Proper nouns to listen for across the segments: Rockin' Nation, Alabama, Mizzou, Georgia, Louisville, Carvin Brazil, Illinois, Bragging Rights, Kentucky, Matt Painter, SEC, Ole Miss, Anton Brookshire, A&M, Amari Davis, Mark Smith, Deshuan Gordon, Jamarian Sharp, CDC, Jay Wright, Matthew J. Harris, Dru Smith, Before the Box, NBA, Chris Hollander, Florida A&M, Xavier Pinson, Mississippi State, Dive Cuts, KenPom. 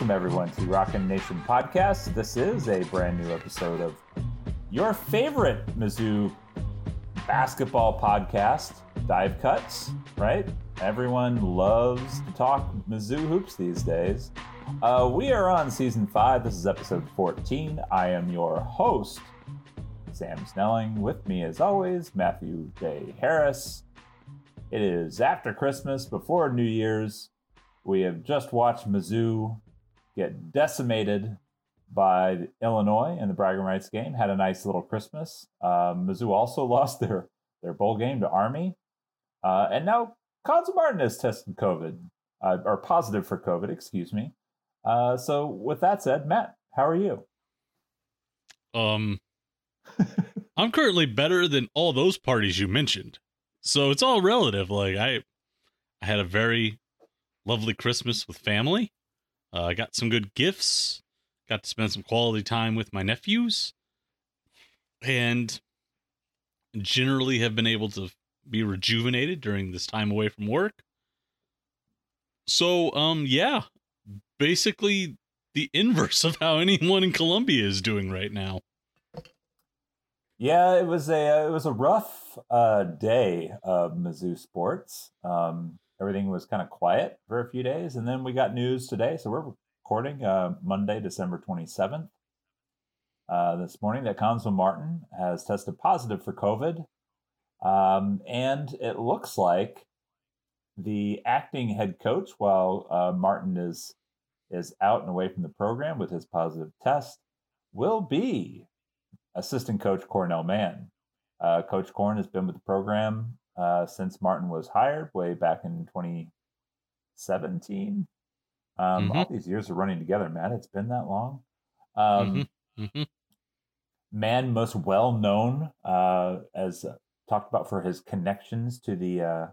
welcome everyone to Rockin' Nation podcast. This is a brand new episode of your favorite Mizzou basketball podcast, Dive Cuts, right? Everyone loves to talk Mizzou hoops these days. We are on season 5. This is episode 14. I am your host, Sam Snelling. With me, as always, Matthew J. Harris. It is after Christmas, before New Year's. We have just watched Mizzou get decimated by Illinois in the Bragging Rights game. Had a nice little Christmas. Mizzou also lost their bowl game to Army. And now Cuonzo Martin has tested COVID, or positive for COVID, excuse me. So with that said, Matt, how are you? I'm currently better than all those parties you mentioned. So it's all relative. Like I had a very lovely Christmas with family. I got some good gifts. Got to spend some quality time with my nephews, and generally have been able to be rejuvenated during this time away from work. So, yeah, basically the inverse of how anyone in Colombia is doing right now. Yeah, it was a rough day of Mizzou sports. Everything was kind of quiet for a few days, and then we got news today. So we're recording Monday, December 27th, this morning, that Cuonzo Martin has tested positive for COVID. And it looks like the acting head coach, while Martin is out and away from the program with his positive test, will be assistant coach Cornell Mann. Coach Corn has been with the program since Martin was hired way back in 2017. All these years are running together, Matt. It's been that long. Man, most well known as talked about for his connections to the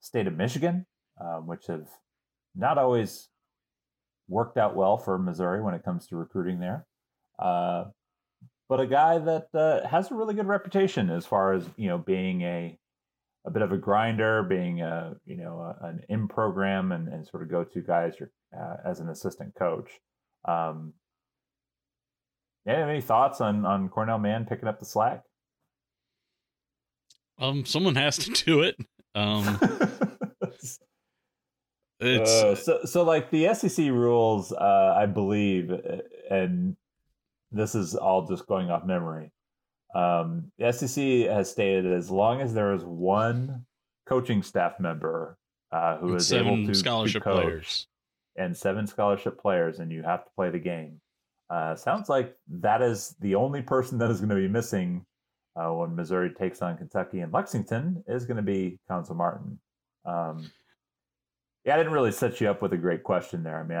state of Michigan, which have not always worked out well for Missouri when it comes to recruiting there. But a guy that has a really good reputation as far as, you know, being a bit of a grinder, being an in-program and sort of go-to guy as an assistant coach. Any thoughts on Cornell Mann picking up the slack? Someone has to do it. So like the SEC rules, I believe, and this is all just going off memory. The SEC has stated as long as there is one coaching staff member who is able to scholarship coach players and 7 scholarship players, and you have to play the game. Sounds like that is the only person that is going to be missing when Missouri takes on Kentucky and Lexington is going to be Cuonzo Martin. I didn't really set you up with a great question there. I mean,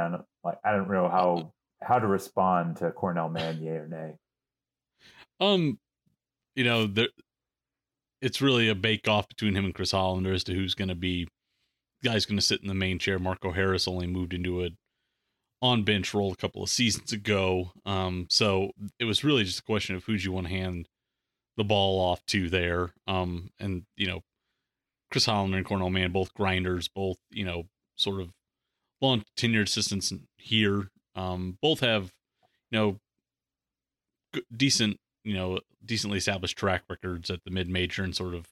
I don't know how to respond to Cornell Mann, yay or nay. It's really a bake-off between him and Chris Hollander as to who's going to be the guy's going to sit in the main chair. Marco Harris only moved into an on-bench role a couple of seasons ago. So it was really just a question of who do you want to hand the ball off to there. Chris Hollander and Cornell Mann, both grinders, both, sort of long tenured assistants here. Both have, decently established track records at the mid-major and sort of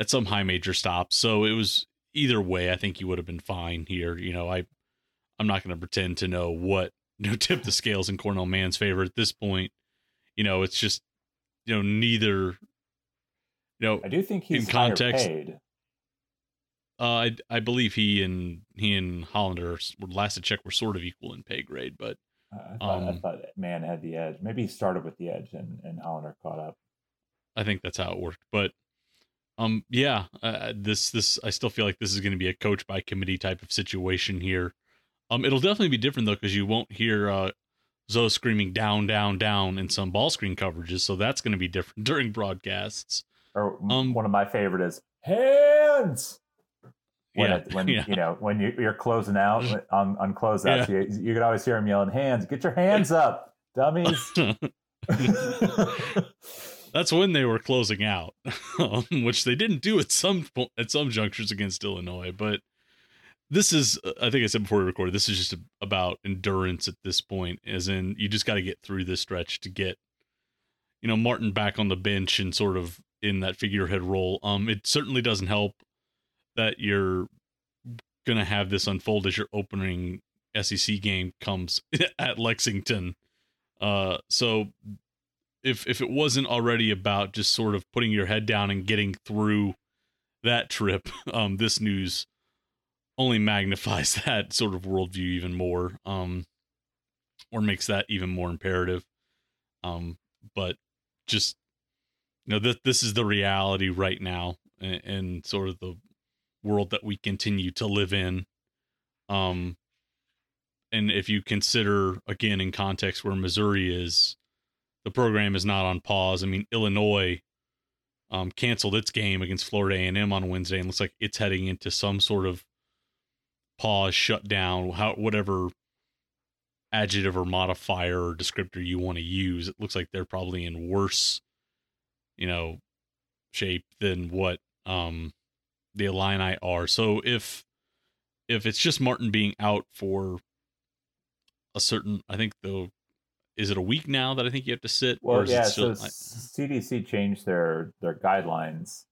at some high major stops. So it was either way, I think you would have been fine here. I'm not going to pretend to know what, tip the scales in Cornell Mann's favor at this point. It's just, neither, I do think he's in context. Paid. I believe he and Hollander last check were sort of equal in pay grade, but I thought Mann had the edge. Maybe he started with the edge and Hollander caught up. I think that's how it worked. But this I still feel like this is going to be a coach by committee type of situation here. It'll definitely be different though, because you won't hear Zoe screaming down, down, down in some ball screen coverages. So that's going to be different during broadcasts. Or one of my favorite is hands. When you're closing out on closeouts, you could always hear him yelling, "Hands! Get your hands up, dummies!" That's when they were closing out, which they didn't do at some junctures against Illinois. But this is, I think I said before we recorded, this is just about endurance at this point, as in you just got to get through this stretch to get, you know, Martin back on the bench and sort of in that figurehead role. It certainly doesn't help that you're going to have this unfold as your opening SEC game comes at Lexington. So if it wasn't already about just sort of putting your head down and getting through that trip, this news only magnifies that sort of worldview even more, or makes that even more imperative. But just, you know, this is the reality right now, and sort of the world that we continue to live in. And if you consider, again, in context where Missouri is, the program is not on pause. I mean, Illinois canceled its game against Florida A&M on Wednesday, and looks like it's heading into some sort of pause, shutdown, whatever adjective or modifier or descriptor you want to use. It looks like they're probably in worse, you know, shape than what the Illini are. So if it's just Martin being out for a certain, I think though, is it a week now that I think you have to sit? Well, or yeah. CDC changed their guidelines.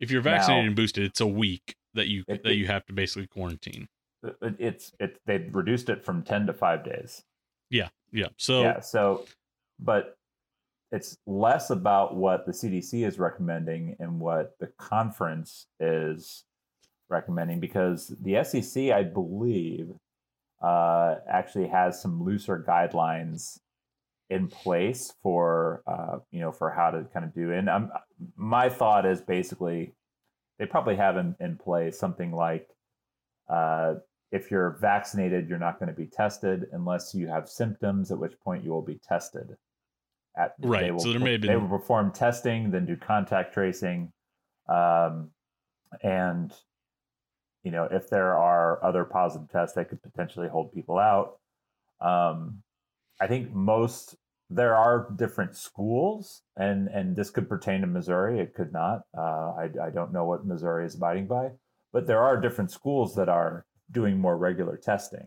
If you're vaccinated now, and boosted, it's a week that you have to basically quarantine. They've reduced it from 10 to 5 days. Yeah. But it's less about what the CDC is recommending and what the conference is recommending, because the SEC, I believe, actually has some looser guidelines in place for how to kind of do. And my thought is basically they probably have in place something like, if you're vaccinated, you're not going to be tested unless you have symptoms, at which point you will be tested. They will perform testing, then do contact tracing. And, you know, if there are other positive tests that could potentially hold people out. I think there are different schools, and this could pertain to Missouri. It could not. I don't know what Missouri is abiding by, but there are different schools that are doing more regular testing.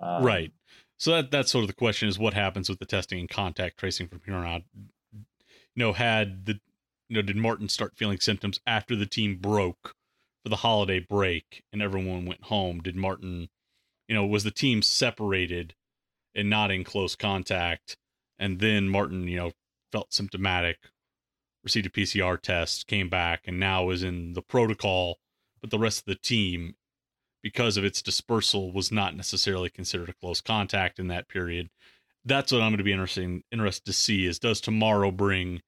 Right. So that's sort of the question, is what happens with the testing and contact tracing from here on out? Did Martin start feeling symptoms after the team broke for the holiday break and everyone went home? Did Martin, was the team separated and not in close contact? And then Martin, felt symptomatic, received a PCR test, came back, and now is in the protocol. But the rest of the team, because of its dispersal, was not necessarily considered a close contact in that period. That's what I'm going to be interested to see, is does tomorrow bring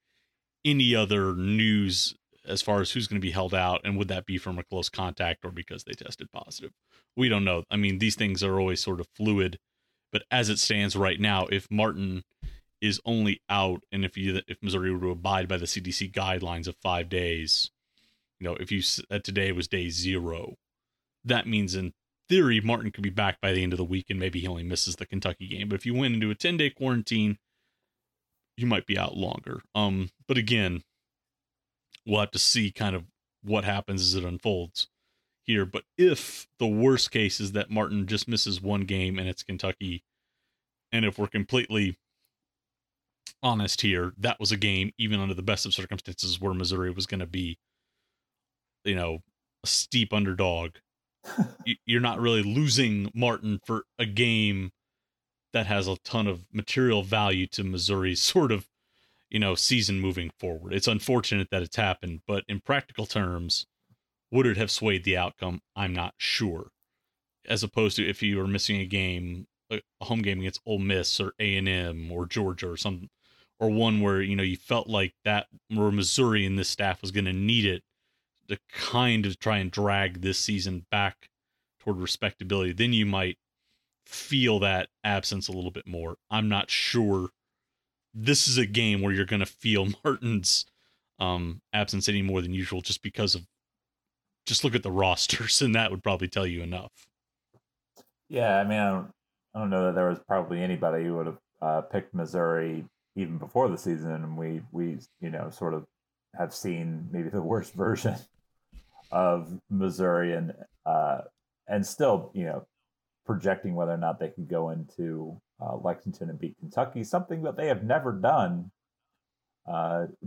any other news as far as who's going to be held out, and would that be from a close contact or because they tested positive? We don't know. I mean, these things are always sort of fluid. But as it stands right now, if Martin is only out, and if Missouri were to abide by the CDC guidelines of 5 days, if you said today was day 0, that means in theory Martin could be back by the end of the week, and maybe he only misses the Kentucky game. But if you went into a 10-day quarantine, you might be out longer. But again, we'll have to see kind of what happens as it unfolds here. But if the worst case is that Martin just misses one game and it's Kentucky, and if we're completely honest here, that was a game, even under the best of circumstances, where Missouri was going to be, a steep underdog. You're not really losing Martin for a game that has a ton of material value to Missouri's sort of, season moving forward. It's unfortunate that it's happened, but in practical terms, would it have swayed the outcome? I'm not sure. As opposed to if you were missing a game, a home game against Ole Miss or A&M or Georgia or some, or one where, you felt like that where Missouri and this staff was going to need it to kind of try and drag this season back toward respectability, then you might feel that absence a little bit more. I'm not sure this is a game where you're going to feel Martin's absence any more than usual, just because of, just look at the rosters, and that would probably tell you enough. Yeah. I mean, I don't know that there was probably anybody who would have picked Missouri even before the season. And we sort of have seen maybe the worst version of Missouri and and still, you know, projecting whether or not they can go into Lexington and beat Kentucky, something that they have never done.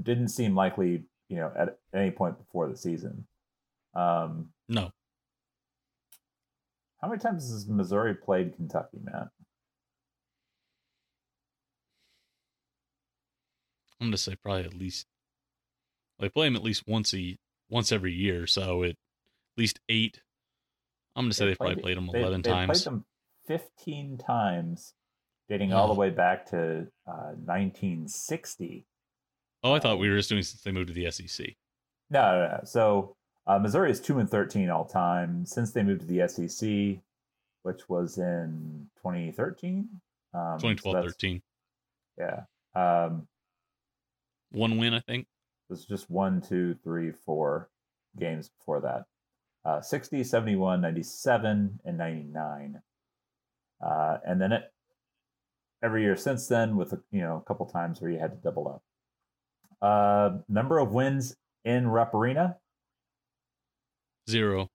Didn't seem likely, you know, at any point before the season. No. How many times has Missouri played Kentucky, Matt? I'm going to say probably at least, they play them at least once every year. So at least 8. I'm going to say they've probably played them 11 times. They played them 15 times, dating all the way back to 1960. Oh, I thought we were just doing since they moved to the SEC. No. So Missouri is 2-13 all time since they moved to the SEC, which was in 2013. 2012-13. Yeah. One win, I think. It was just 1, 2, 3, 4 games before that. 60, 71, 97, and 99. And then every year since then, with a couple times where you had to double up. Number of wins in Rupp Arena? 0.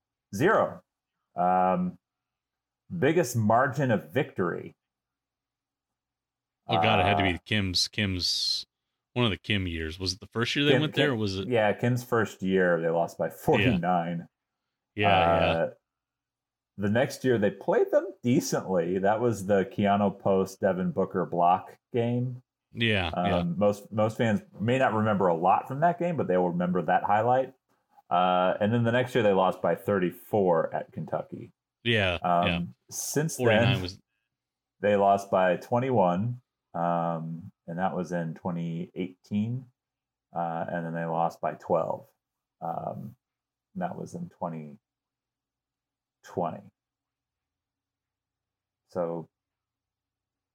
Biggest margin of victory? Oh, God, it had to be Kim's. One of the Kim years. Was it the first year they went there? Or was it? Yeah, Kim's first year, they lost by 49. Yeah. The next year, they played them decently. That was the Keanu Post, Devin Booker block game. Yeah, Most fans may not remember a lot from that game, but they will remember that highlight. And then the next year, they lost by 34 at Kentucky. Yeah. Since then, they lost by 21. And that was in 2018, and then they lost by 12. And that was in 2020. So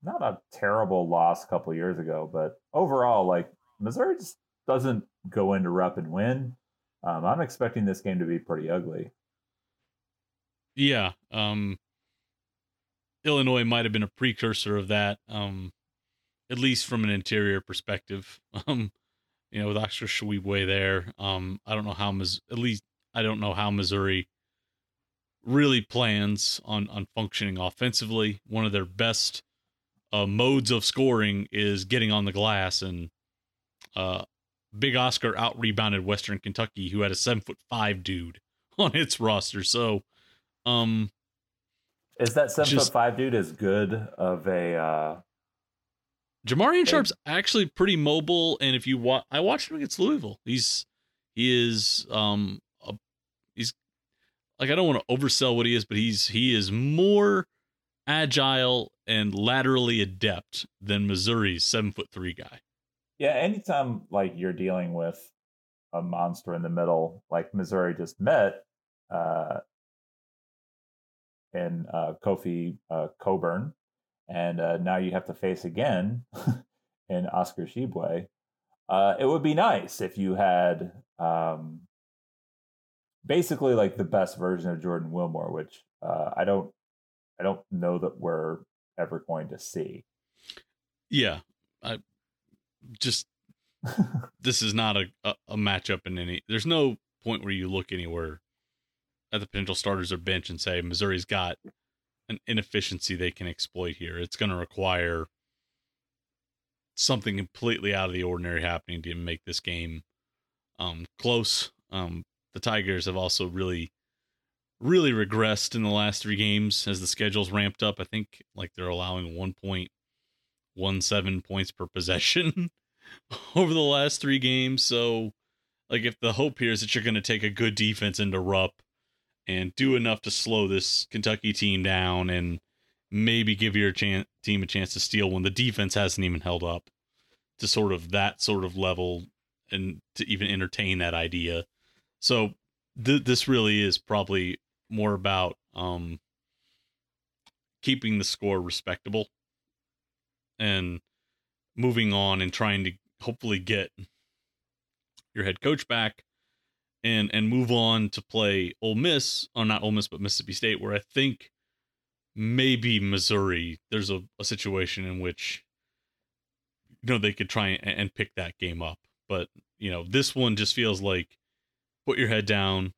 not a terrible loss a couple years ago, but overall, Missouri just doesn't go into Rupp and win. I'm expecting this game to be pretty ugly. Yeah. Illinois might have been a precursor of that. At least from an interior perspective, with Oscar Tshiebwe there, I don't know how Missouri really plans on functioning offensively. One of their best modes of scoring is getting on the glass, and Big Oscar out rebounded Western Kentucky, who had a 7'5" dude on its roster. So, is that 7'5" dude as good of a? Jamarian Sharp's actually pretty mobile, and if you I watched him against Louisville. He's I don't want to oversell what he is, but he is more agile and laterally adept than Missouri's 7'3" guy. Yeah, anytime you're dealing with a monster in the middle, like Missouri just met, and Kofi Cockburn. And now you have to face again in Oscar Tshiebwe. It would be nice if you had basically the best version of Jordan Wilmore, which I don't know that we're ever going to see. Yeah, this is not a matchup in any. There's no point where you look anywhere at the potential starters or bench and say Missouri's got an inefficiency they can exploit here. It's going to require something completely out of the ordinary happening to make this game close. The Tigers have also really, really regressed in the last 3 games as the schedule's ramped up. I think they're allowing 1.17 points per possession over the last 3 games. So if the hope here is that you're going to take a good defense into Rupp and do enough to slow this Kentucky team down and maybe give your team a chance to steal when the defense hasn't even held up to sort of that sort of level and to even entertain that idea. So this really is probably more about keeping the score respectable and moving on and trying to hopefully get your head coach back and move on to play Ole Miss, or not Ole Miss, but Mississippi State, where I think maybe Missouri, there's a situation in which, they could try and pick that game up. But, this one just feels like put your head down,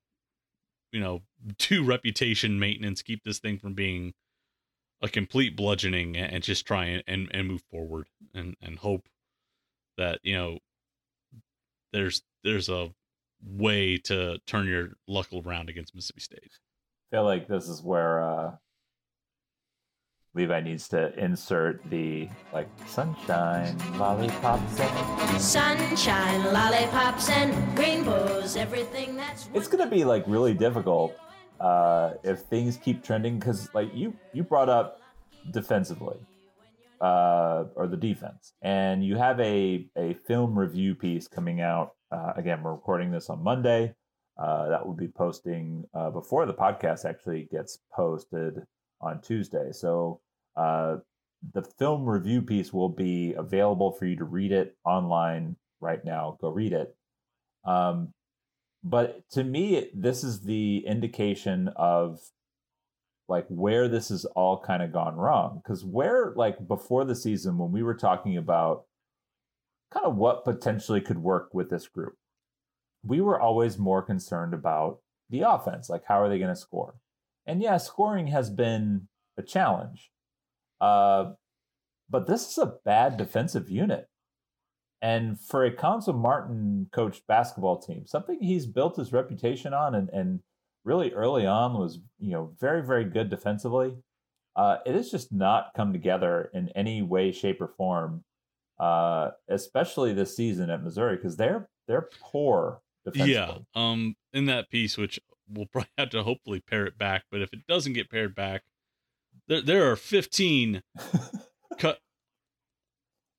do reputation maintenance, keep this thing from being a complete bludgeoning, and just try and move forward and hope that, you know, there's a way to turn your luck around against Mississippi State. I feel like this is where Levi needs to insert the, like, sunshine, lollipops, and... Sunshine, lollipops, and rainbows, everything that's... It's going to be, like, really difficult if things keep trending, because, like, you brought up defensively, or the defense, and you have a film review piece coming out. Again, we're recording this on Monday. That will be posting before the podcast actually gets posted on Tuesday. So the film review piece will be available for you to read it online right now. Go read it. But to me, this is the indication of like where this has all kind of gone wrong. Because where, like before the season, when we were talking about kind of what potentially could work with this group, we were always more concerned about the offense. Like, how are they going to score? And yeah, scoring has been a challenge. But this is a bad defensive unit. And for a Cuonzo Martin coached basketball team, something he's built his reputation on and really early on was, you know, very, very good defensively. It has just not come together in any way, shape, or form, especially this season at Missouri, because they're poor defensively. Yeah. In that piece, which we'll probably have to hopefully pair it back, but if it doesn't get paired back, there are 15 cut.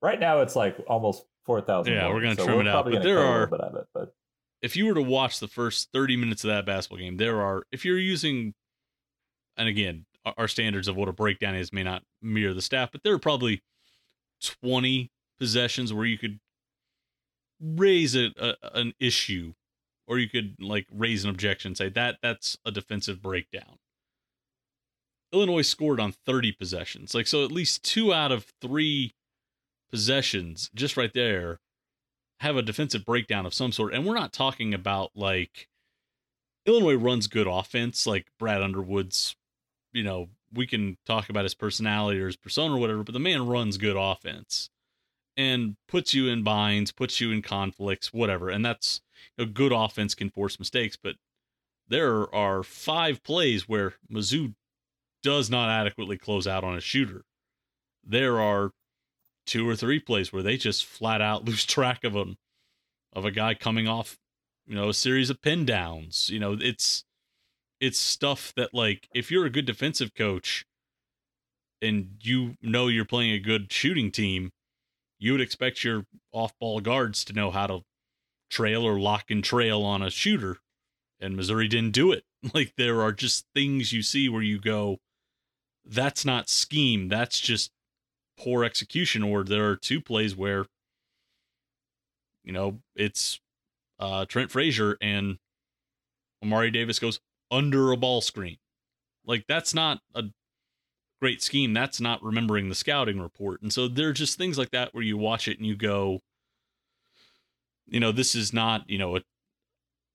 Right now it's like almost 4,000. Yeah, we're going to trim it out, but there are, but if you were to watch the first 30 minutes of that basketball game, there are, if you're using, and again, our standards of what a breakdown is may not mirror the stat, but there are probably 20 possessions where you could raise an issue, or you could like raise an objection, say that's a defensive breakdown. Illinois scored on 30 possessions. Like, so at least 2 out of 3 possessions just right there have a defensive breakdown of some sort. And we're not talking about like Illinois runs good offense, like Brad Underwood's, you know, we can talk about his personality or his persona or whatever, but the man runs good offense and puts you in binds, puts you in conflicts, whatever. And that's, a good offense can force mistakes, but there are 5 plays where Mizzou does not adequately close out on a shooter. There are 2 or 3 plays where they just flat out lose track of a guy coming off, you know, a series of pin downs. You know, it's stuff that, like, if you're a good defensive coach and you know you're playing a good shooting team, you would expect your off-ball guards to know how to trail or lock and trail on a shooter, and Missouri didn't do it. Like, there are just things you see where you go, that's not scheme, that's just poor execution. Or there are 2 plays where, you know, it's Trent Frazier and Amari Davis goes under a ball screen. Like, that's not a great scheme, that's not remembering the scouting report. And so there are just things like that where you watch it and you go, you know, this is not, you know,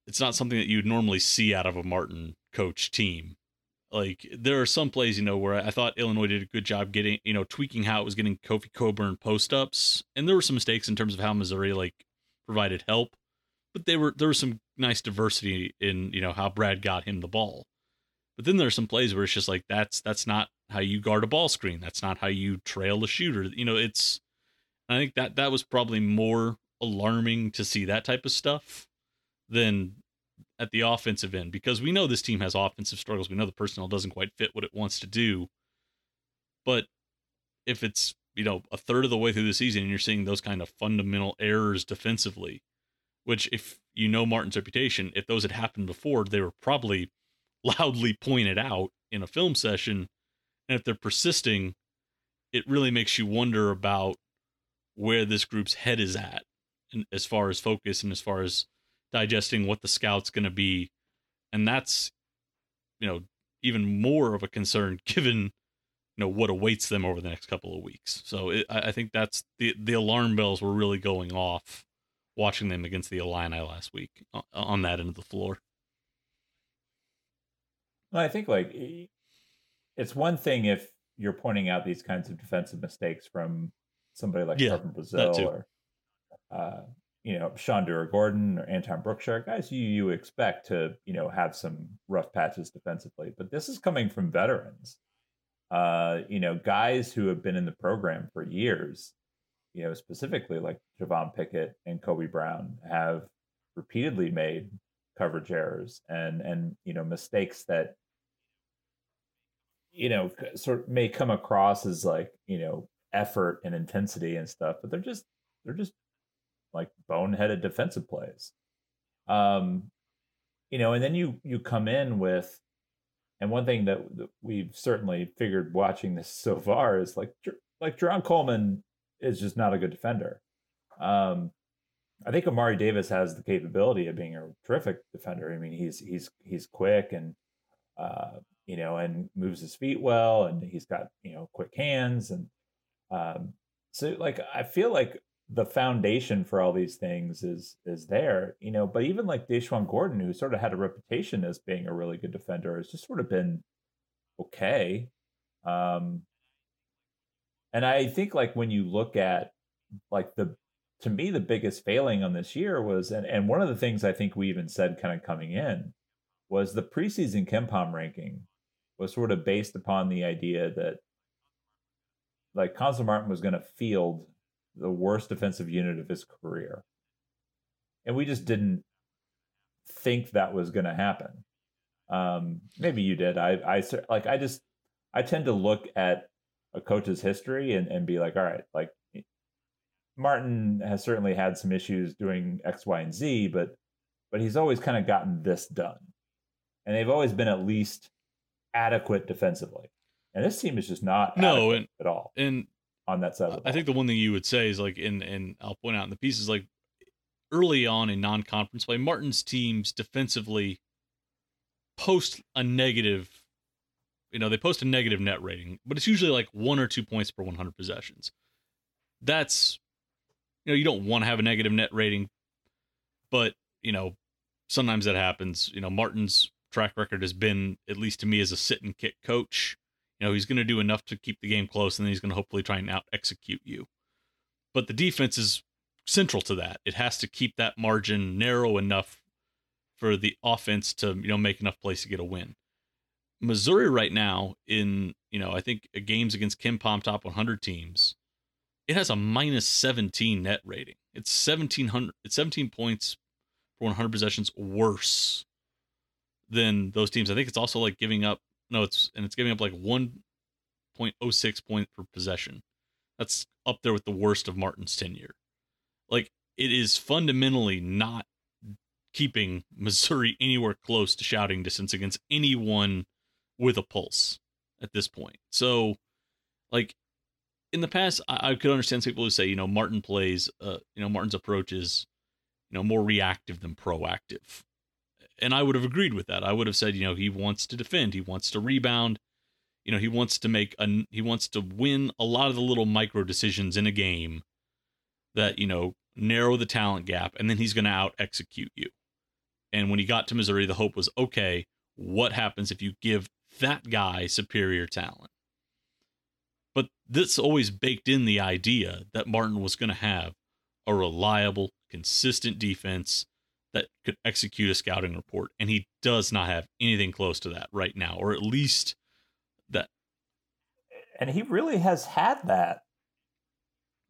it's not something that you'd normally see out of a Martin coach team. Like, there are some plays, you know, where I thought Illinois did a good job getting, you know, tweaking how it was getting Kofi Cockburn post-ups. And there were some mistakes in terms of how Missouri, like, provided help. But there was some nice diversity in, you know, how Brad got him the ball. But then there are some plays where it's just like, that's not how you guard a ball screen. That's not how you trail a shooter. You know, it's, I think that was probably more alarming to see that type of stuff than at the offensive end, because we know this team has offensive struggles. We know the personnel doesn't quite fit what it wants to do. But if it's, you know, a third of the way through the season and you're seeing those kind of fundamental errors defensively, which, if you know Martin's reputation, if those had happened before, they were probably loudly pointed out in a film session. And if they're persisting, it really makes you wonder about where this group's head is at, and as far as focus and as far as digesting what the scout's going to be. And that's, you know, even more of a concern given, you know, what awaits them over the next couple of weeks. So I think that's the alarm bells were really going off watching them against the Illini last week on that end of the floor. Well, I think like it's one thing if you're pointing out these kinds of defensive mistakes from somebody like Carvin Brazil or Shondura Gordon or Anton Brookshire, guys you expect to have some rough patches defensively. But this is coming from veterans, guys who have been in the program for years. Specifically like Javon Pickett and Kobe Brown have repeatedly made coverage errors and mistakes that sort of may come across as like effort and intensity and stuff, but they're just like boneheaded defensive plays, and then you come in with, and one thing that we've certainly figured watching this so far is like Jerron Coleman is just not a good defender. I think Amari Davis has the capability of being a terrific defender. I mean, he's quick and, and moves his feet well, and he's got, quick hands. And so like, I feel like the foundation for all these things is there, but even like Deshuan Gordon, who sort of had a reputation as being a really good defender, has just sort of been okay. And I think like when you look at like to me, the biggest failing on this year was, and one of the things I think we even said kind of coming in, was the preseason KenPom ranking was sort of based upon the idea that like Cuonzo Martin was going to field the worst defensive unit of his career. And we just didn't think that was going to happen. Maybe you did. I tend to look at a coach's history and be like, all right, like Martin has certainly had some issues doing X, Y, and Z, but he's always kind of gotten this done. And they've always been at least adequate defensively. And this team is just not at all. And on that side of the ball. I think the one thing you would say is like, and I'll point out in the piece is like early on in non-conference play, Martin's teams defensively post a negative, they post a negative net rating, but it's usually like 1 or 2 points per 100 possessions. That's, you don't want to have a negative net rating, but, sometimes that happens. Martin's track record has been, at least to me, as a sit and kick coach, he's going to do enough to keep the game close, and then he's going to hopefully try and out execute you. But the defense is central to that. It has to keep that margin narrow enough for the offense to, make enough plays to get a win. Missouri right now in, I think games against KenPom top 100 teams, it has a minus 17 net rating. It's 17 points for 100 possessions worse than those teams. I think it's also like giving up like 1.06 points per possession. That's up there with the worst of Martin's tenure. Like it is fundamentally not keeping Missouri anywhere close to shouting distance against anyone with a pulse at this point. So like in the past, I could understand people who say, Martin plays, Martin's approach is, more reactive than proactive. And I would have agreed with that. I would have said, he wants to defend. He wants to rebound. He wants to he wants to win a lot of the little micro decisions in a game that, narrow the talent gap. And then he's going to out execute you. And when he got to Missouri, the hope was, okay, what happens if you give that guy superior talent? But this always baked in the idea that Martin was going to have a reliable, consistent defense that could execute a scouting report. And he does not have anything close to that right now, or at least that. And he really has had that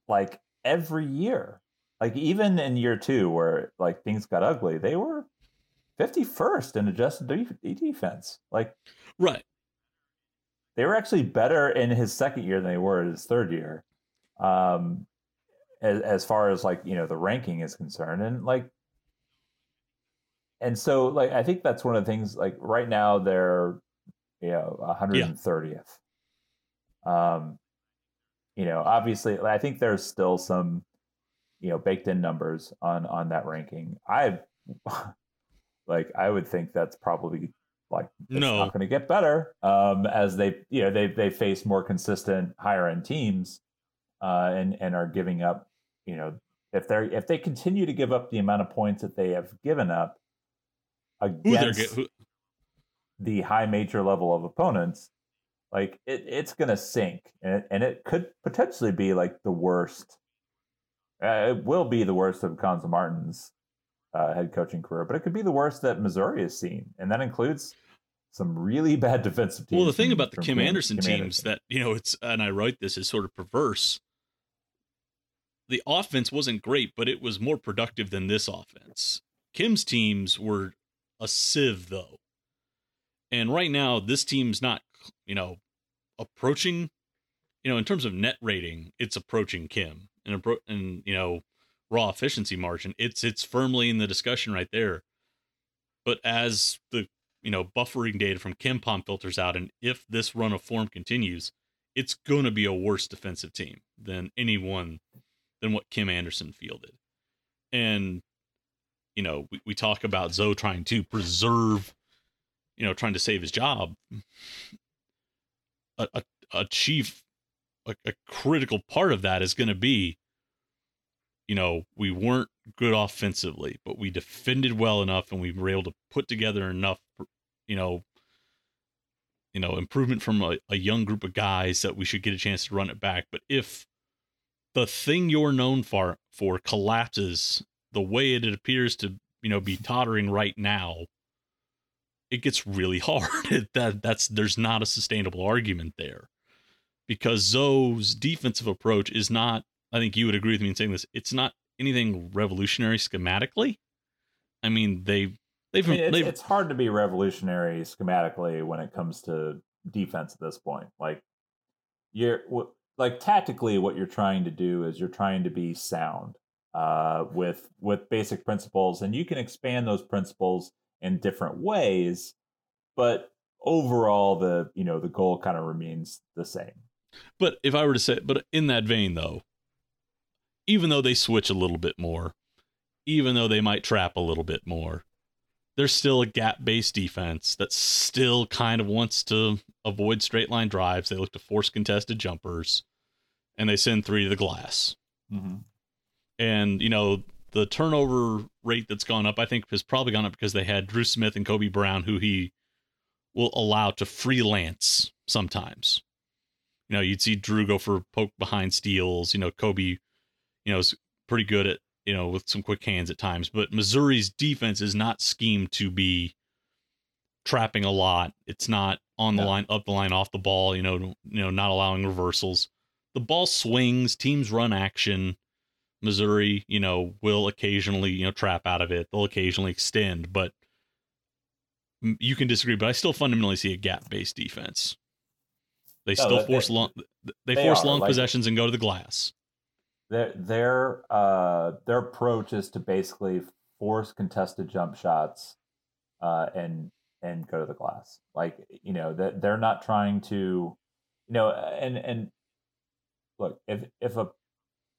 like every year, like even in year two where like things got ugly, they were 51st in adjusted defense. Like, right. They were actually better in his second year than they were in his third year. As far as like, the ranking is concerned. And like, and so like, I think that's one of the things like right now they're, 130th. Obviously I think there's still some, baked in numbers on that ranking. I would think that's probably like, not going to get better. As they, they face more consistent higher end teams. And are giving up, if they continue to give up the amount of points that they have given up against the high major level of opponents, like it's going to sink, and it could potentially be like the worst. It will be the worst of Cuonzo Martin's head coaching career, but it could be the worst that Missouri has seen, and that includes some really bad defensive teams. Well, the thing about the Kim Anderson teams that, you know, it's, and I write this, is sort of perverse. The offense wasn't great, but it was more productive than this offense. Kim's teams were a sieve, though. And right now, this team's not, you know, approaching, you know, in terms of net rating, it's approaching Kim. And, you know, raw efficiency margin, it's firmly in the discussion right there. But as the, you know, buffering data from KenPom filters out, and if this run of form continues, it's going to be a worse defensive team than than what Kim Anderson fielded. And, you know, we talk about Zoe trying to preserve, you know, trying to save his job. A critical part of that is going to be, you know, we weren't good offensively, but we defended well enough and we were able to put together enough, you know, improvement from a young group of guys that we should get a chance to run it back. But if the thing you're known for collapses the way it appears to, you know, be tottering right now, it gets really hard. There's not a sustainable argument there, because Zoe's defensive approach is not, I think you would agree with me in saying this, it's not anything revolutionary schematically. I mean, it's hard to be revolutionary schematically when it comes to defense at this point. Like tactically, what you're trying to do is you're trying to be sound with basic principles, and you can expand those principles in different ways, but overall the goal kind of remains the same. But if I were to say, but in that vein though, even though they switch a little bit more, even though they might trap a little bit more, there's still a gap-based defense that still kind of wants to avoid straight line drives. They look to force contested jumpers, and they send three to the glass. Mm-hmm. And, you know, the turnover rate that's gone up, I think, has probably gone up because they had Dru Smith and Kobe Brown, who he will allow to freelance sometimes. You know, you'd see Dru go for poke behind steals. You know, Kobe, you know, is pretty good at, you know, with some quick hands at times. But Missouri's defense is not schemed to be trapping a lot. It's not on the line, up the line, off the ball, you know, not allowing reversals. The ball swings, teams run action. Missouri, you know, will occasionally, you know, trap out of it. They'll occasionally extend, but you can disagree. But I still fundamentally see a gap-based defense. They force long possessions and go to the glass. Their approach is to basically force contested jump shots, and go to the glass. Like, you know, that they're not trying to, you know, and look, if a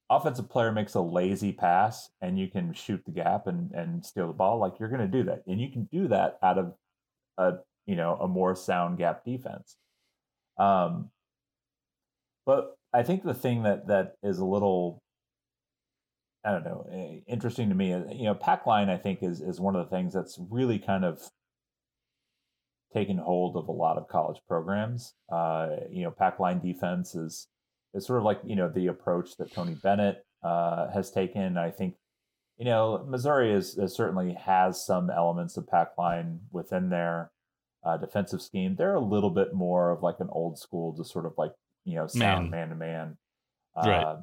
offensive player makes a lazy pass and you can shoot the gap and steal the ball, like, you're going to do that, and you can do that out of a more sound gap defense. But I think the thing that is a little, I don't know, interesting to me, you know, pack line, I think, is one of the things that's really kind of taken hold of a lot of college programs. You know, pack line defense is sort of like, you know, the approach that Tony Bennett has taken. I think, you know, Missouri is certainly has some elements of pack line within their defensive scheme. They're a little bit more of like an old school, just sort of like, you know, sound man-to-man, right,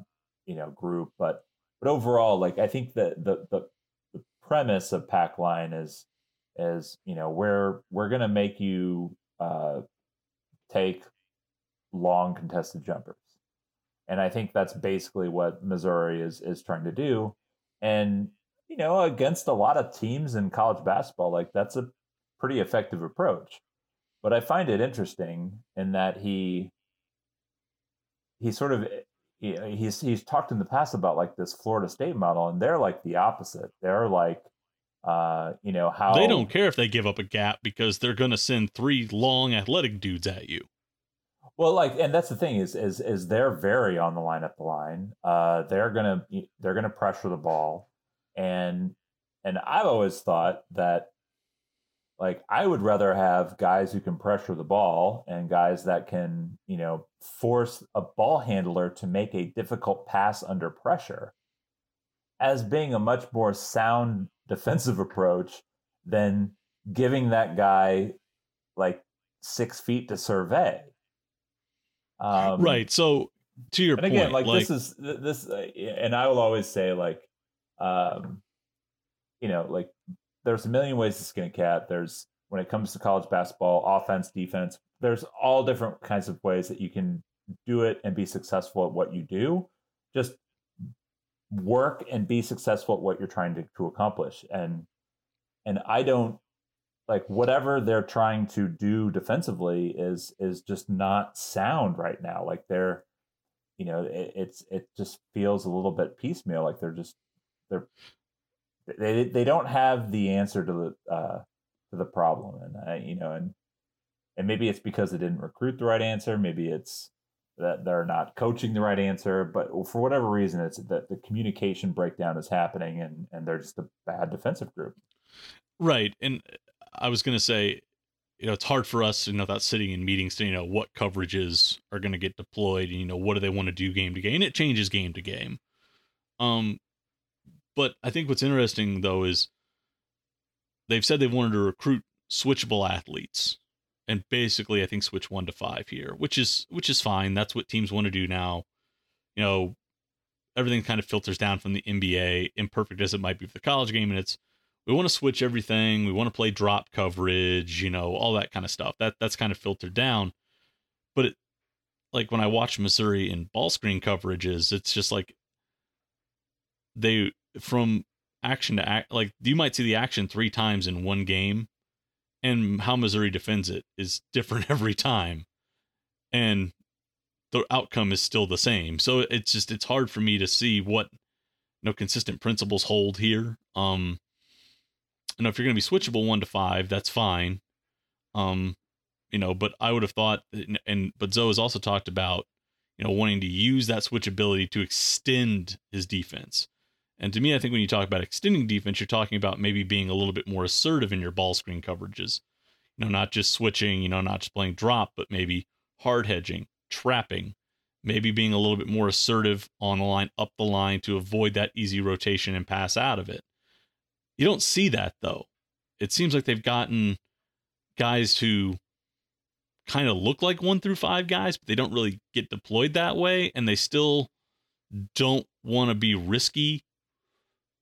you know, group. But overall, like, I think that the premise of pack line is, you know, we're going to make you take long contested jumpers. And I think that's basically what Missouri is trying to do. And, you know, against a lot of teams in college basketball, like, that's a pretty effective approach. But I find it interesting in that he sort of, you know, he's talked in the past about like this Florida State model, and they're like the opposite. They're like, you know, how they don't care if they give up a gap because they're going to send three long athletic dudes at you. Well, like, and that's the thing is they're very on the line at the line. They're going to pressure the ball. And I've always thought that, Like, I would rather have guys who can pressure the ball and guys that can, you know, force a ball handler to make a difficult pass under pressure as being a much more sound defensive approach than giving that guy like 6 feet to survey. Right. So to your point, again, like this is, and I will always say, like, you know, like, there's a million ways to skin a cat. There's, when it comes to college basketball, offense, defense, there's all different kinds of ways that you can do it and be successful at what you do. Just work and be successful at what you're trying to accomplish. And I don't, like, whatever they're trying to do defensively is just not sound right now. Like, they're, you know, it just feels a little bit piecemeal. Like, they don't have the answer to the problem, and you know, and maybe it's because they didn't recruit the right answer. Maybe it's that they're not coaching the right answer. But for whatever reason, it's that the communication breakdown is happening, and they're just a bad defensive group. Right, and I was going to say, you know, it's hard for us, you know, without sitting in meetings to, you know, what coverages are going to get deployed, and, you know, what do they want to do game to game, and it changes game to game. But I think what's interesting, though, is they've said they wanted to recruit switchable athletes, and basically I think switch 1 to 5 here, which is fine. That's what teams want to do now. You know, everything kind of filters down from the NBA, imperfect as it might be for the college game, and it's, we want to switch everything. We want to play drop coverage, you know, all that kind of stuff. That's kind of filtered down. But it, like, when I watch Missouri in ball screen coverages, it's just like they, from action to act, like, you might see the action 3 times in one game, and how Missouri defends it is different every time, and the outcome is still the same. So it's just, it's hard for me to see what, you know, consistent principles hold here. You know, if you're going to be switchable 1 to 5, that's fine. You know, but I would have thought, but Zoe has also talked about, you know, wanting to use that switchability to extend his defense. And to me, I think when you talk about extending defense, you're talking about maybe being a little bit more assertive in your ball screen coverages. You know, not just switching, you know, not just playing drop, but maybe hard hedging, trapping, maybe being a little bit more assertive on the line, up the line, to avoid that easy rotation and pass out of it. You don't see that, though. It seems like they've gotten guys who kind of look like 1 through 5 guys, but they don't really get deployed that way, and they still don't want to be risky,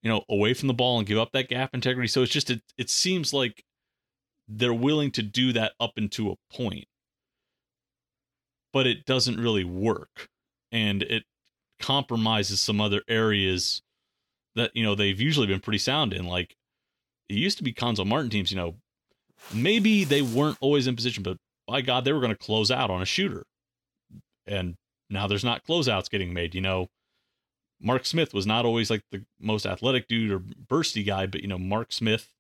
you know, away from the ball and give up that gap integrity. So it's just, it seems like they're willing to do that up into a point, but it doesn't really work. And it compromises some other areas that, you know, they've usually been pretty sound in. Like, it used to be Cuonzo Martin teams, you know, maybe they weren't always in position, but by God, they were going to close out on a shooter. And now there's not closeouts getting made, you know. Mark Smith was not always like the most athletic dude or bursty guy, but, you know, Mark Smith,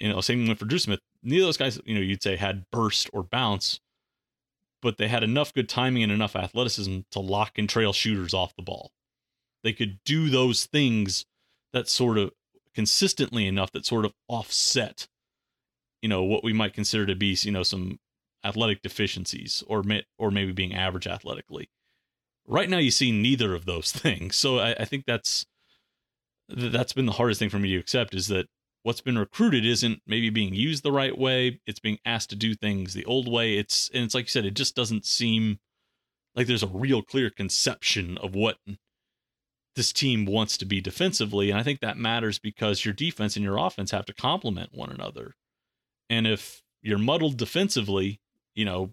you know, same went for Dru Smith. Neither of those guys, you know, you'd say had burst or bounce, but they had enough good timing and enough athleticism to lock and trail shooters off the ball. They could do those things that sort of consistently enough that sort of offset, you know, what we might consider to be, you know, some athletic deficiencies or maybe being average athletically. Right now, you see neither of those things. So I think that's been the hardest thing for me to accept, is that what's been recruited isn't maybe being used the right way. It's being asked to do things the old way. It's like you said, it just doesn't seem like there's a real clear conception of what this team wants to be defensively. And I think that matters, because your defense and your offense have to complement one another. And if you're muddled defensively, you know,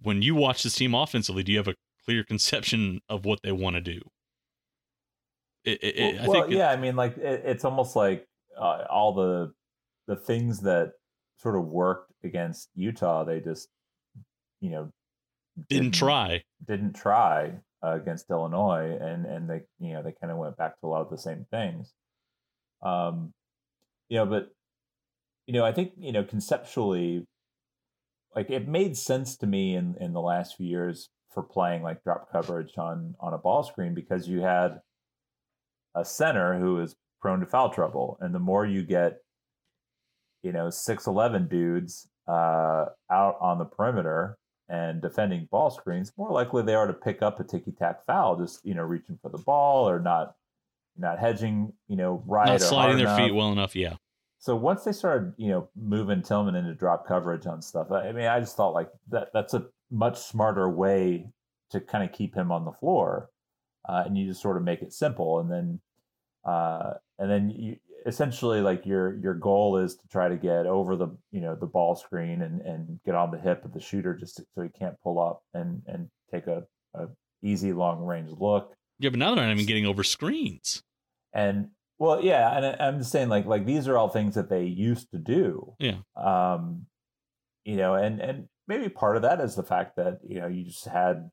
when you watch this team offensively, do you have a clear conception of what they want to do? I mean, like, it's almost like all the things that sort of worked against Utah, they just, you know, didn't try against Illinois, and they, you know, they kind of went back to a lot of the same things. You know, but, you know, I think, you know, conceptually, like, it made sense to me in the last few years for playing like drop coverage on a ball screen, because you had a center who is prone to foul trouble, and the more you get you know, 6'11 dudes out on the perimeter and defending ball screens, more likely they are to pick up a ticky-tack foul, just, you know, reaching for the ball or not hedging, you know, right. Not sliding their feet well enough, yeah. So once they started, you know, moving Tilmon into drop coverage on stuff, I mean, I just thought like that's a much smarter way to kind of keep him on the floor. And you just sort of make it simple. And then you essentially like your goal is to try to get over the, you know, the ball screen and get on the hip of the shooter just so he can't pull up and take a easy long range look. Yeah, but now they're not even getting over screens. And well, yeah, and I'm just saying, like these are all things that they used to do. Yeah. You know, and maybe part of that is the fact that, you know, you just had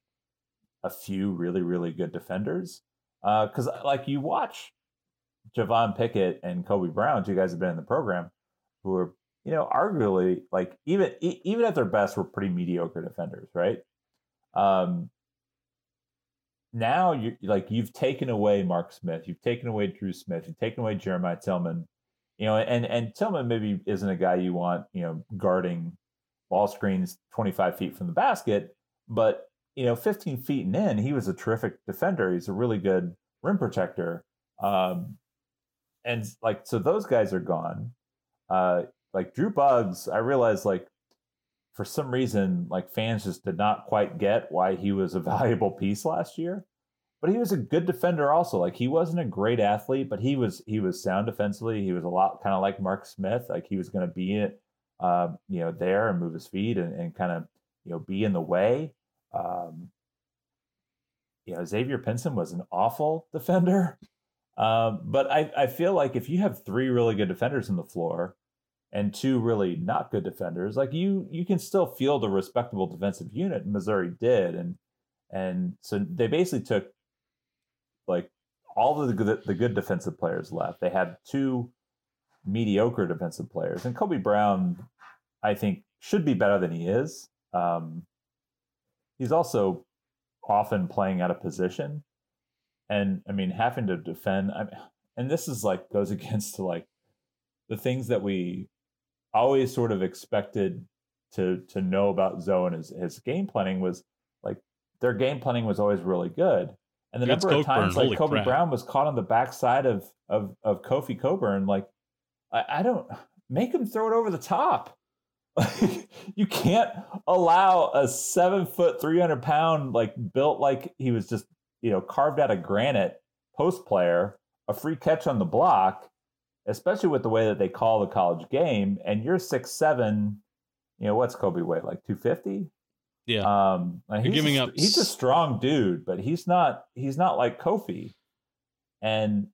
a few really, really good defenders. Because, like, you watch Javon Pickett and Kobe Brown, two guys have been in the program, who are, you know, arguably, like, even at their best, were pretty mediocre defenders, right? Now you like you've taken away Mark Smith, you've taken away Dru Smith, you've taken away Jeremiah Tilmon, you know, and Tilmon maybe isn't a guy you want, you know, guarding ball screens 25 feet from the basket, but you know, 15 feet and in, he was a terrific defender. He's a really good rim protector, and like so those guys are gone. Like Drew Buggs, I realized like. For some reason, like fans just did not quite get why he was a valuable piece last year, but he was a good defender also. Like he wasn't a great athlete, but he was sound defensively. He was a lot kind of like Mark Smith. Like he was going to be it, you know, there and move his feet and kind of, you know, be in the way. You know, Xavier Pinson was an awful defender, but I feel like if you have three really good defenders on the floor. And two really not good defenders, like you can still field a respectable defensive unit. Missouri did, and so they basically took like all of the good defensive players left. They had two mediocre defensive players, and Kobe Brown, I think, should be better than he is. He's also often playing out of position, and I mean having to defend. I mean, and this is like goes against like the things that we. Always sort of expected to know about Zoe and his game planning was like their game planning was always really good. And the That's number of Cockburn, times like Kobe crap. Brown was caught on the backside of Kofi Cockburn, like I don't make him throw it over the top. You can't allow a 7 foot 300 pound like built like he was just, you know, carved out of granite post player, a free catch on the block. Especially with the way that they call the college game, and you're 6'7", you know, what's Kobe weight, like 250? Yeah. You're giving up. He's a strong dude, but he's not like Kofi. And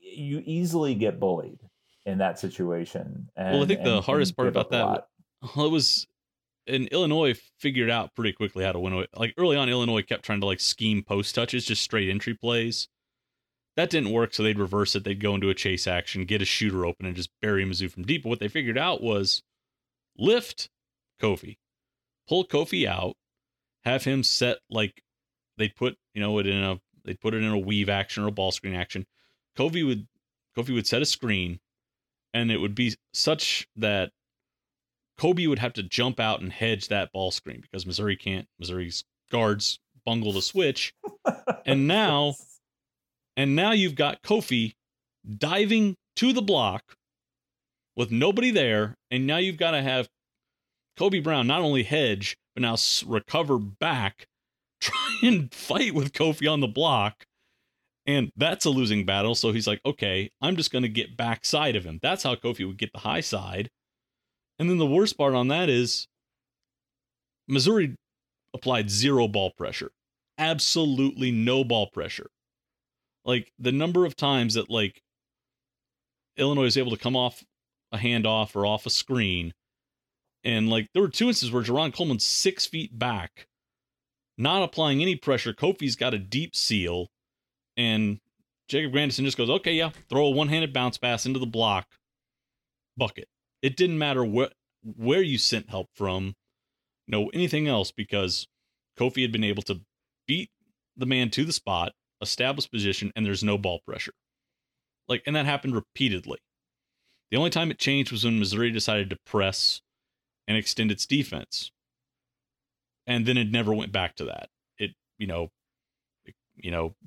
you easily get bullied in that situation. And, well, I think the hardest part about that, well, it was, and Illinois figured out pretty quickly how to win. Like early on, Illinois kept trying to like scheme post touches, just straight entry plays. That didn't work, so they'd reverse it. They'd go into a chase action, get a shooter open, and just bury Mizzou from deep. But what they figured out was lift Kofi, pull Kofi out, have him set like they'd put, you know, it in a they'd put it in a weave action or a ball screen action. Kofi would set a screen, and it would be such that Kobe would have to jump out and hedge that ball screen because Missouri's guards bungle the switch, and now. And now you've got Kofi diving to the block with nobody there. And now you've got to have Kobe Brown not only hedge, but now recover back, try and fight with Kofi on the block. And that's a losing battle. So he's like, okay, I'm just going to get backside of him. That's how Kofi would get the high side. And then the worst part on that is Missouri applied zero ball pressure. Absolutely no ball pressure. Like the number of times that like Illinois was able to come off a handoff or off a screen. And like there were two instances where Jaron Coleman's 6 feet back, not applying any pressure. Kofi's got a deep seal and Jacob Grandison just goes, okay, yeah, throw a one-handed bounce pass into the block bucket. It didn't matter where you sent help from, you know, anything else, because Kofi had been able to beat the man to the spot. Established position, and there's no ball pressure. Like, and that happened repeatedly. The only time it changed was when Missouri decided to press and extend its defense. And then it never went back to that.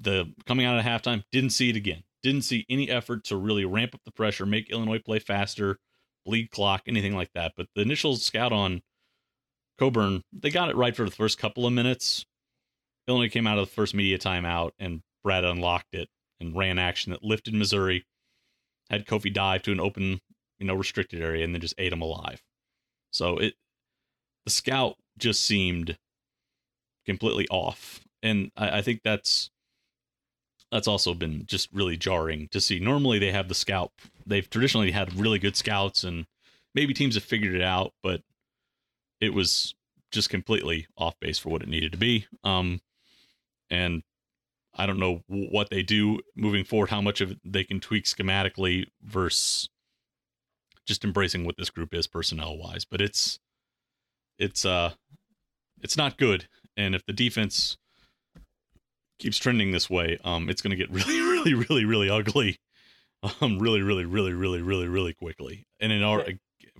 The coming out of halftime, didn't see it again. Didn't see any effort to really ramp up the pressure, make Illinois play faster, bleed clock, anything like that. But the initial scout on Cockburn, they got it right for the first couple of minutes. Illinois came out of the first media timeout, and Brad unlocked it and ran action that lifted Missouri, had Kofi dive to an open, restricted area, and then just ate him alive. So the scout just seemed completely off. And I think that's also been just really jarring to see. Normally they have the scout. They've traditionally had really good scouts, and maybe teams have figured it out, but it was just completely off base for what it needed to be. And I don't know what they do moving forward, how much of it they can tweak schematically versus just embracing what this group is personnel wise, but it's not good. And if the defense keeps trending this way, it's going to get really ugly, really quickly. And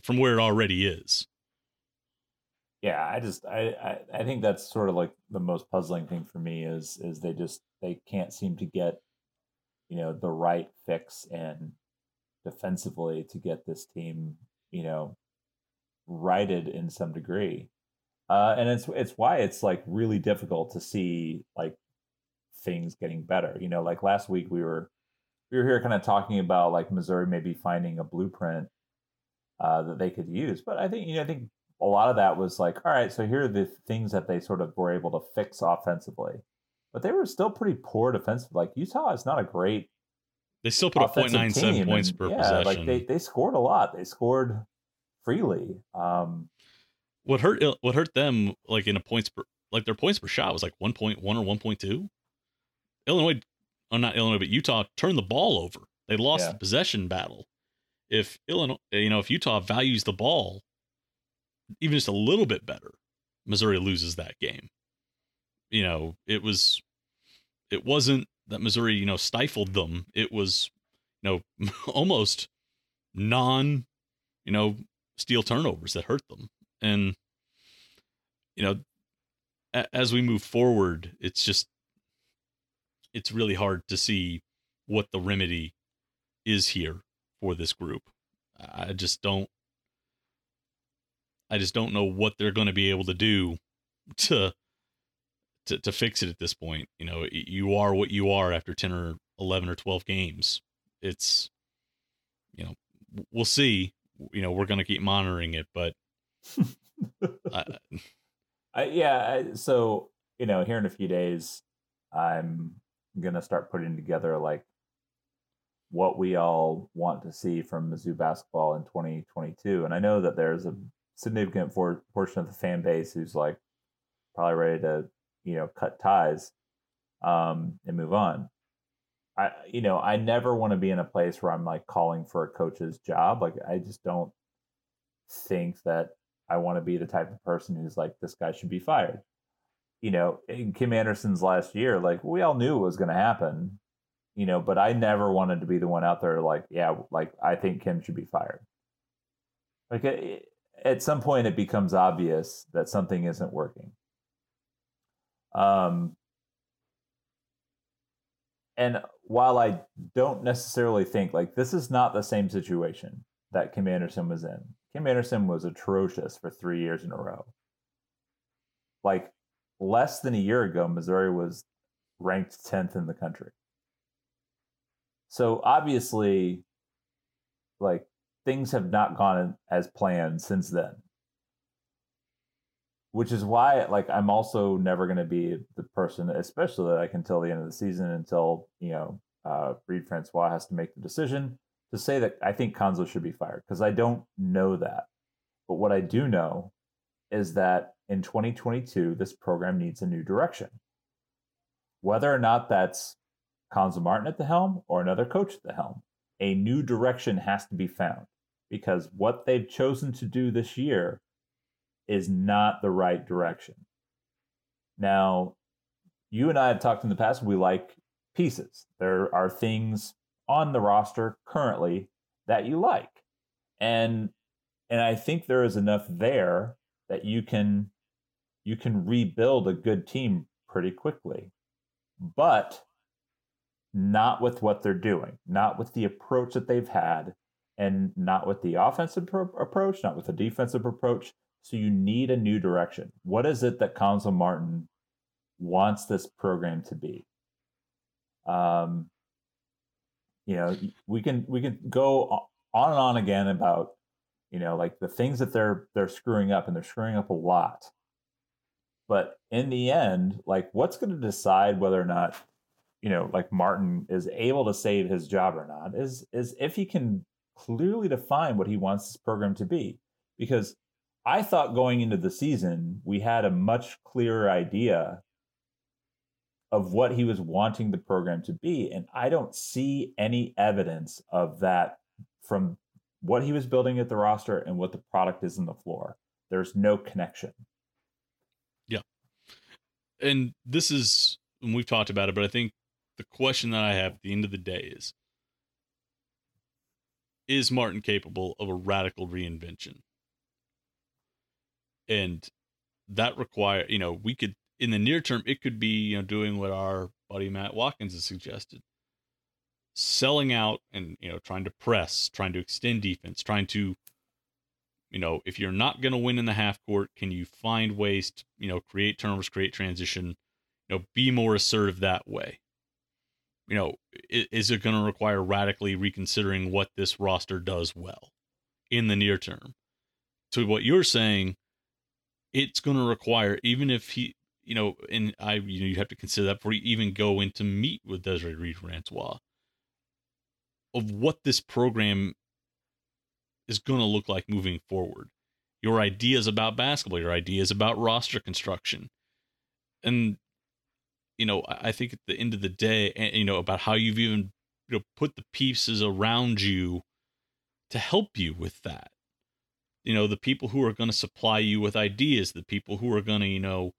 from where it already is. Yeah, I think that's sort of like the most puzzling thing for me is they can't seem to get, the right fix and defensively to get this team, righted in some degree. And it's why it's like really difficult to see like things getting better. Like last week we were here kind of talking about like Missouri maybe finding a blueprint that they could use. But I think a lot of that was like, all right, so here are the things that they sort of were able to fix offensively, but they were still pretty poor defensively. Like Utah is not a great. They still put up 0.97 points per possession. Like they scored a lot. They scored freely. What hurt them like in a points per, like their points per shot was like 1.1 or 1.2. Not Illinois, but Utah turned the ball over. They lost the possession battle. If Illinois, if Utah values the ball even just a little bit better, Missouri loses that game. It wasn't that Missouri, stifled them. It was, almost non, steal turnovers that hurt them. And, as we move forward, it's really hard to see what the remedy is here for this group. I just don't know what they're going to be able to do to fix it at this point. You are what you are after 10 or 11 or 12 games. It's, we'll see. We're going to keep monitoring it, but So here in a few days, I'm going to start putting together like what we all want to see from Mizzou basketball in 2022. And I know that there's a significant portion of the fan base who's like probably ready to cut ties and move on. I never want to be in a place where I'm like calling for a coach's job. Like I just don't think that I want to be the type of person who's like, this guy should be fired. In Kim Anderson's last year, like we all knew it was going to happen, but I never wanted to be the one out there like, yeah, like I think Kim should be fired. Like at some point it becomes obvious that something isn't working. And while I don't necessarily think like this is not the same situation that Kim Anderson was in. Kim Anderson was atrocious for 3 years in a row. Like less than a year ago, Missouri was ranked 10th in the country. So obviously like things have not gone as planned since then, which is why like I'm also never going to be the person, especially that I can tell the end of the season until Reed-Francois has to make the decision to say that I think Cuonzo should be fired, because I don't know that. But what I do know is that in 2022 this program needs a new direction, whether or not that's Cuonzo Martin at the helm or another coach at the helm. A new direction has to be found, because what they've chosen to do this year is not the right direction. Now, you and I have talked in the past, we like pieces. There are things on the roster currently that you like. And I think there is enough there that you can rebuild a good team pretty quickly, but not with what they're doing, not with the approach that they've had, and not with the offensive approach, not with the defensive approach. So you need a new direction. What is it that Cuonzo Martin wants this program to be? You know, we can go on and on again about, you know, like the things that they're screwing up, and they're screwing up a lot. But in the end, like, what's going to decide whether or not, you know, like, Martin is able to save his job or not is if he can clearly define what he wants this program to be. Because I thought going into the season, we had a much clearer idea of what he was wanting the program to be. And I don't see any evidence of that from what he was building at the roster and what the product is on the floor. There's no connection. Yeah. And this is, and we've talked about it, but I think the question that I have at the end of the day is Martin capable of a radical reinvention? And that require, you know, we could, in the near term, it could be, you know, doing what our buddy Matt Watkins has suggested, selling out and, you know, trying to press, trying to extend defense, trying to, you know, if you're not going to win in the half court, can you find ways to, you know, create turnovers, create transition, you know, be more assertive that way? You know, is it going to require radically reconsidering what this roster does well in the near term? To what you're saying, it's going to require, even if he, you know, and I, you know, you have to consider that before you even go in to meet with Desiree Reed-Francois, of what this program is going to look like moving forward. Your ideas about basketball, your ideas about roster construction. And, you know, I think at the end of the day, and, you know, about how you've even, you know, put the pieces around you to help you with that. You know, the people who are going to supply you with ideas, the people who are going to, you know,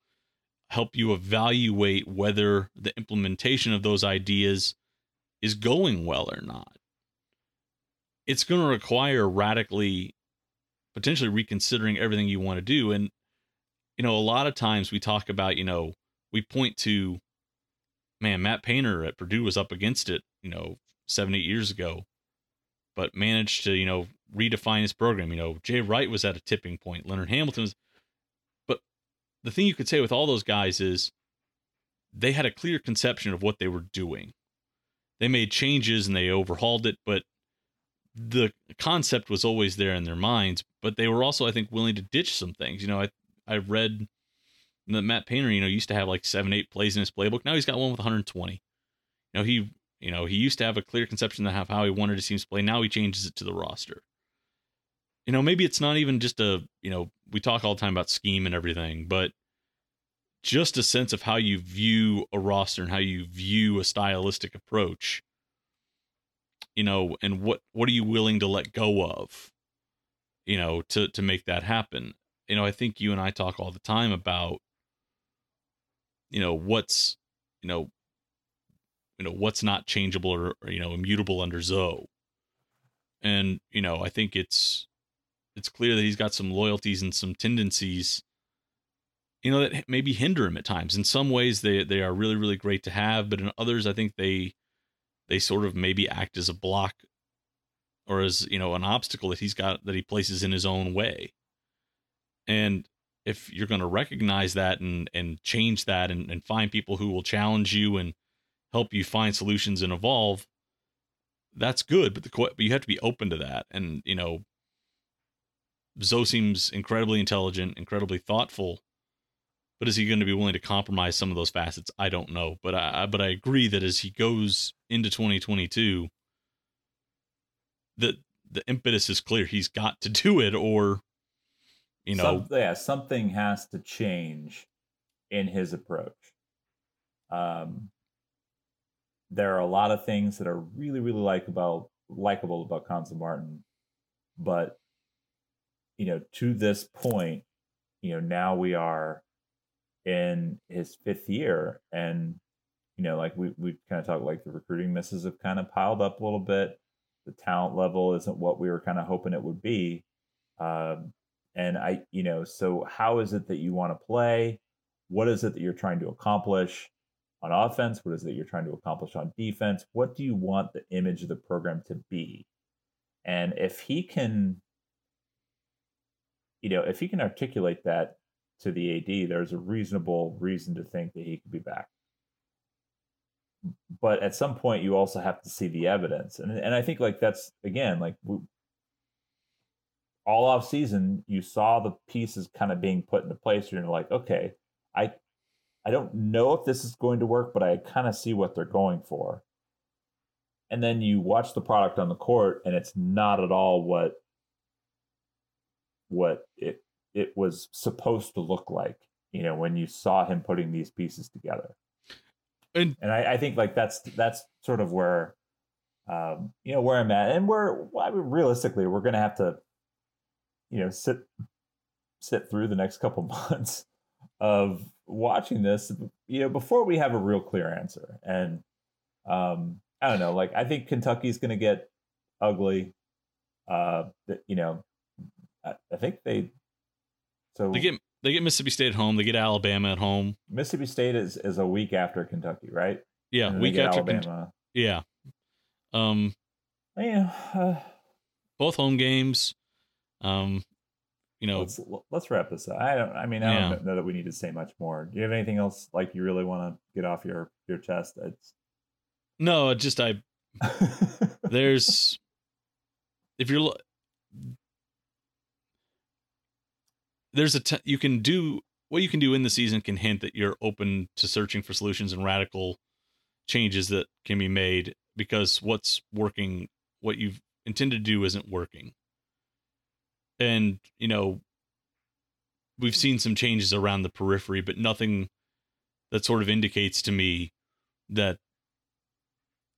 help you evaluate whether the implementation of those ideas is going well or not. It's going to require radically, potentially reconsidering everything you want to do. And, you know, a lot of times we talk about, you know, we point to, man, Matt Painter at Purdue was up against it, you know, 7-8 years ago, but managed to, you know, redefine his program. You know, Jay Wright was at a tipping point. Leonard Hamilton was. The thing you could say with all those guys is they had a clear conception of what they were doing. They made changes and they overhauled it, but the concept was always there in their minds. But they were also, I think, willing to ditch some things. You know, I read that Matt Painter, you know, used to have like 7-8 plays in his playbook. Now he's got one with 120. You know, he used to have a clear conception of how he wanted his teams to play. Now he changes it to the roster. You know, maybe it's not even just a, you know, we talk all the time about scheme and everything, but just a sense of how you view a roster and how you view a stylistic approach, you know, and what are you willing to let go of, you know, to make that happen? You know, I think you and I talk all the time about, you know, what's, you know, what's not changeable or you know, immutable under Zoe. And, you know, I think it's clear that he's got some loyalties and some tendencies, you know, that maybe hinder him at times. In some ways, they are really, really great to have. But in others, I think they sort of maybe act as a block or as, you know, an obstacle that he's got, that he places in his own way. And if you're going to recognize that and change that and find people who will challenge you and help you find solutions and evolve, that's good. But you have to be open to that. And, you know, Zoe seems incredibly intelligent, incredibly thoughtful, but is he going to be willing to compromise some of those facets? I don't know, but I agree that as he goes into 2022, the impetus is clear. He's got to do it, or, you know, something has to change in his approach. There are a lot of things that are really, really likable about Cuonzo Martin, but, you know, to this point, you know, now we are in his fifth year, and, you know, like we kind of talk, like the recruiting misses have kind of piled up a little bit. the talent level isn't what we were kind of hoping it would be. So how is it that you want to play? What is it that you're trying to accomplish on offense? What is it that you're trying to accomplish on defense? What do you want the image of the program to be? And if he can, if he can articulate that to the AD, there's a reasonable reason to think that he could be back. But at some point, you also have to see the evidence. And I think all off season, you saw the pieces kind of being put into place. And you're like, okay, I don't know if this is going to work, but I kind of see what they're going for. And then you watch the product on the court, and it's not at all what it was supposed to look like, when you saw him putting these pieces together. And I think that's sort of where, where I'm at, and realistically we're going to have to, sit through the next couple months of watching this, before we have a real clear answer. And I don't know, I think Kentucky's going to get ugly. I think they get Mississippi State at home. They get Alabama at home. Mississippi State is a week after Kentucky, right? Yeah, week after Alabama. Yeah. Both home games. Let's wrap this up. I don't know that we need to say much more. Do you have anything else you really want to get off your chest? What you can do in the season can hint that you're open to searching for solutions and radical changes that can be made, because what's working, what you've intended to do isn't working. And, we've seen some changes around the periphery, but nothing that sort of indicates to me that,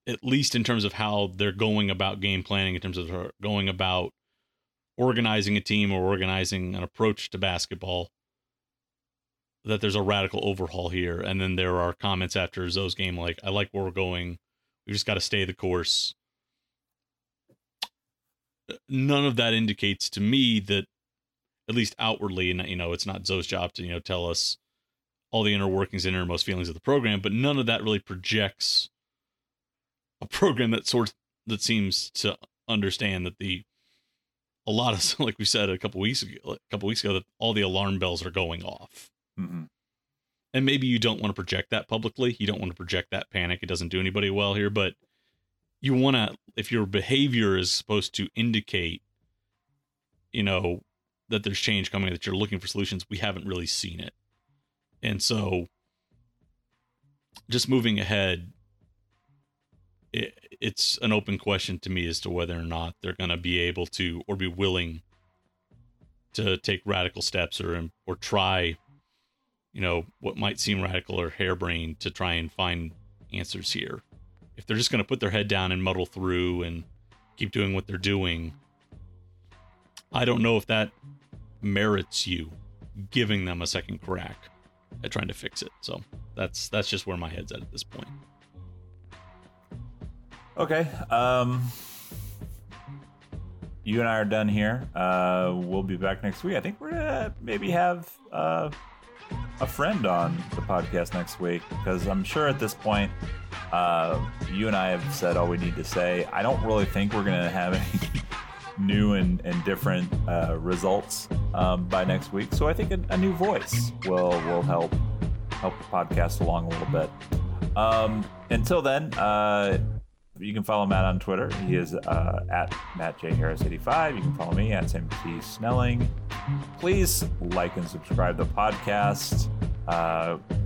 at least in terms of how they're going about game planning, in terms of going about organizing a team or organizing an approach to basketball, that there's a radical overhaul here. And then there are comments after Zoe's game I like where we're going. We just got to stay the course. None of that indicates to me that, at least outwardly, and it's not Zoe's job to tell us all the inner workings and innermost feelings of the program, but none of that really projects a program that seems to understand that a lot of, like we said a couple weeks ago, that all the alarm bells are going off. Mm-hmm. And maybe you don't want to project that publicly. You don't want to project that panic. It doesn't do anybody well here, but you want to, if your behavior is supposed to indicate, that there's change coming, that you're looking for solutions, we haven't really seen it. And so just moving ahead, it's an open question to me as to whether or not they're going to be able to, or be willing to, take radical steps or try, what might seem radical or harebrained, to try and find answers here. If they're just going to put their head down and muddle through and keep doing what they're doing, I don't know if that merits you giving them a second crack at trying to fix it. So that's just where my head's at this point. Okay. You and I are done here. We'll be back next week. I think we're going to maybe have a friend on the podcast next week, because I'm sure at this point you and I have said all we need to say. I don't really think we're going to have any new and different results by next week. So I think a new voice will help the podcast along a little bit. Until then, you can follow Matt on Twitter. He is at MattJHarris85. You can follow me at SamTSnelling. Please like and subscribe to the podcast.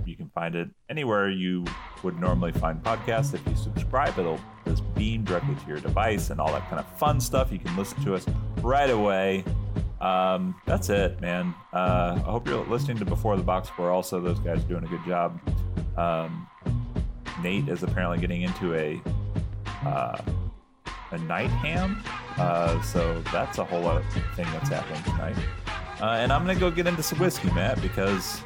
You can find it anywhere you would normally find podcasts. If you subscribe, it'll just beam directly to your device and all that kind of fun stuff. You can listen to us right away. That's it, man. I hope you're listening to Before the Box Score. Also, those guys are doing a good job. Nate is apparently getting into a night ham, so that's a whole other thing that's happening tonight. And I'm gonna go get into some whiskey, Matt, because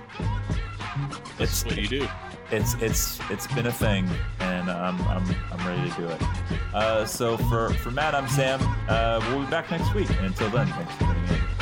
that's what you do. It's been a thing, and I'm ready to do it. So for Matt, I'm Sam. We'll be back next week. And until then, thanks for tuning in.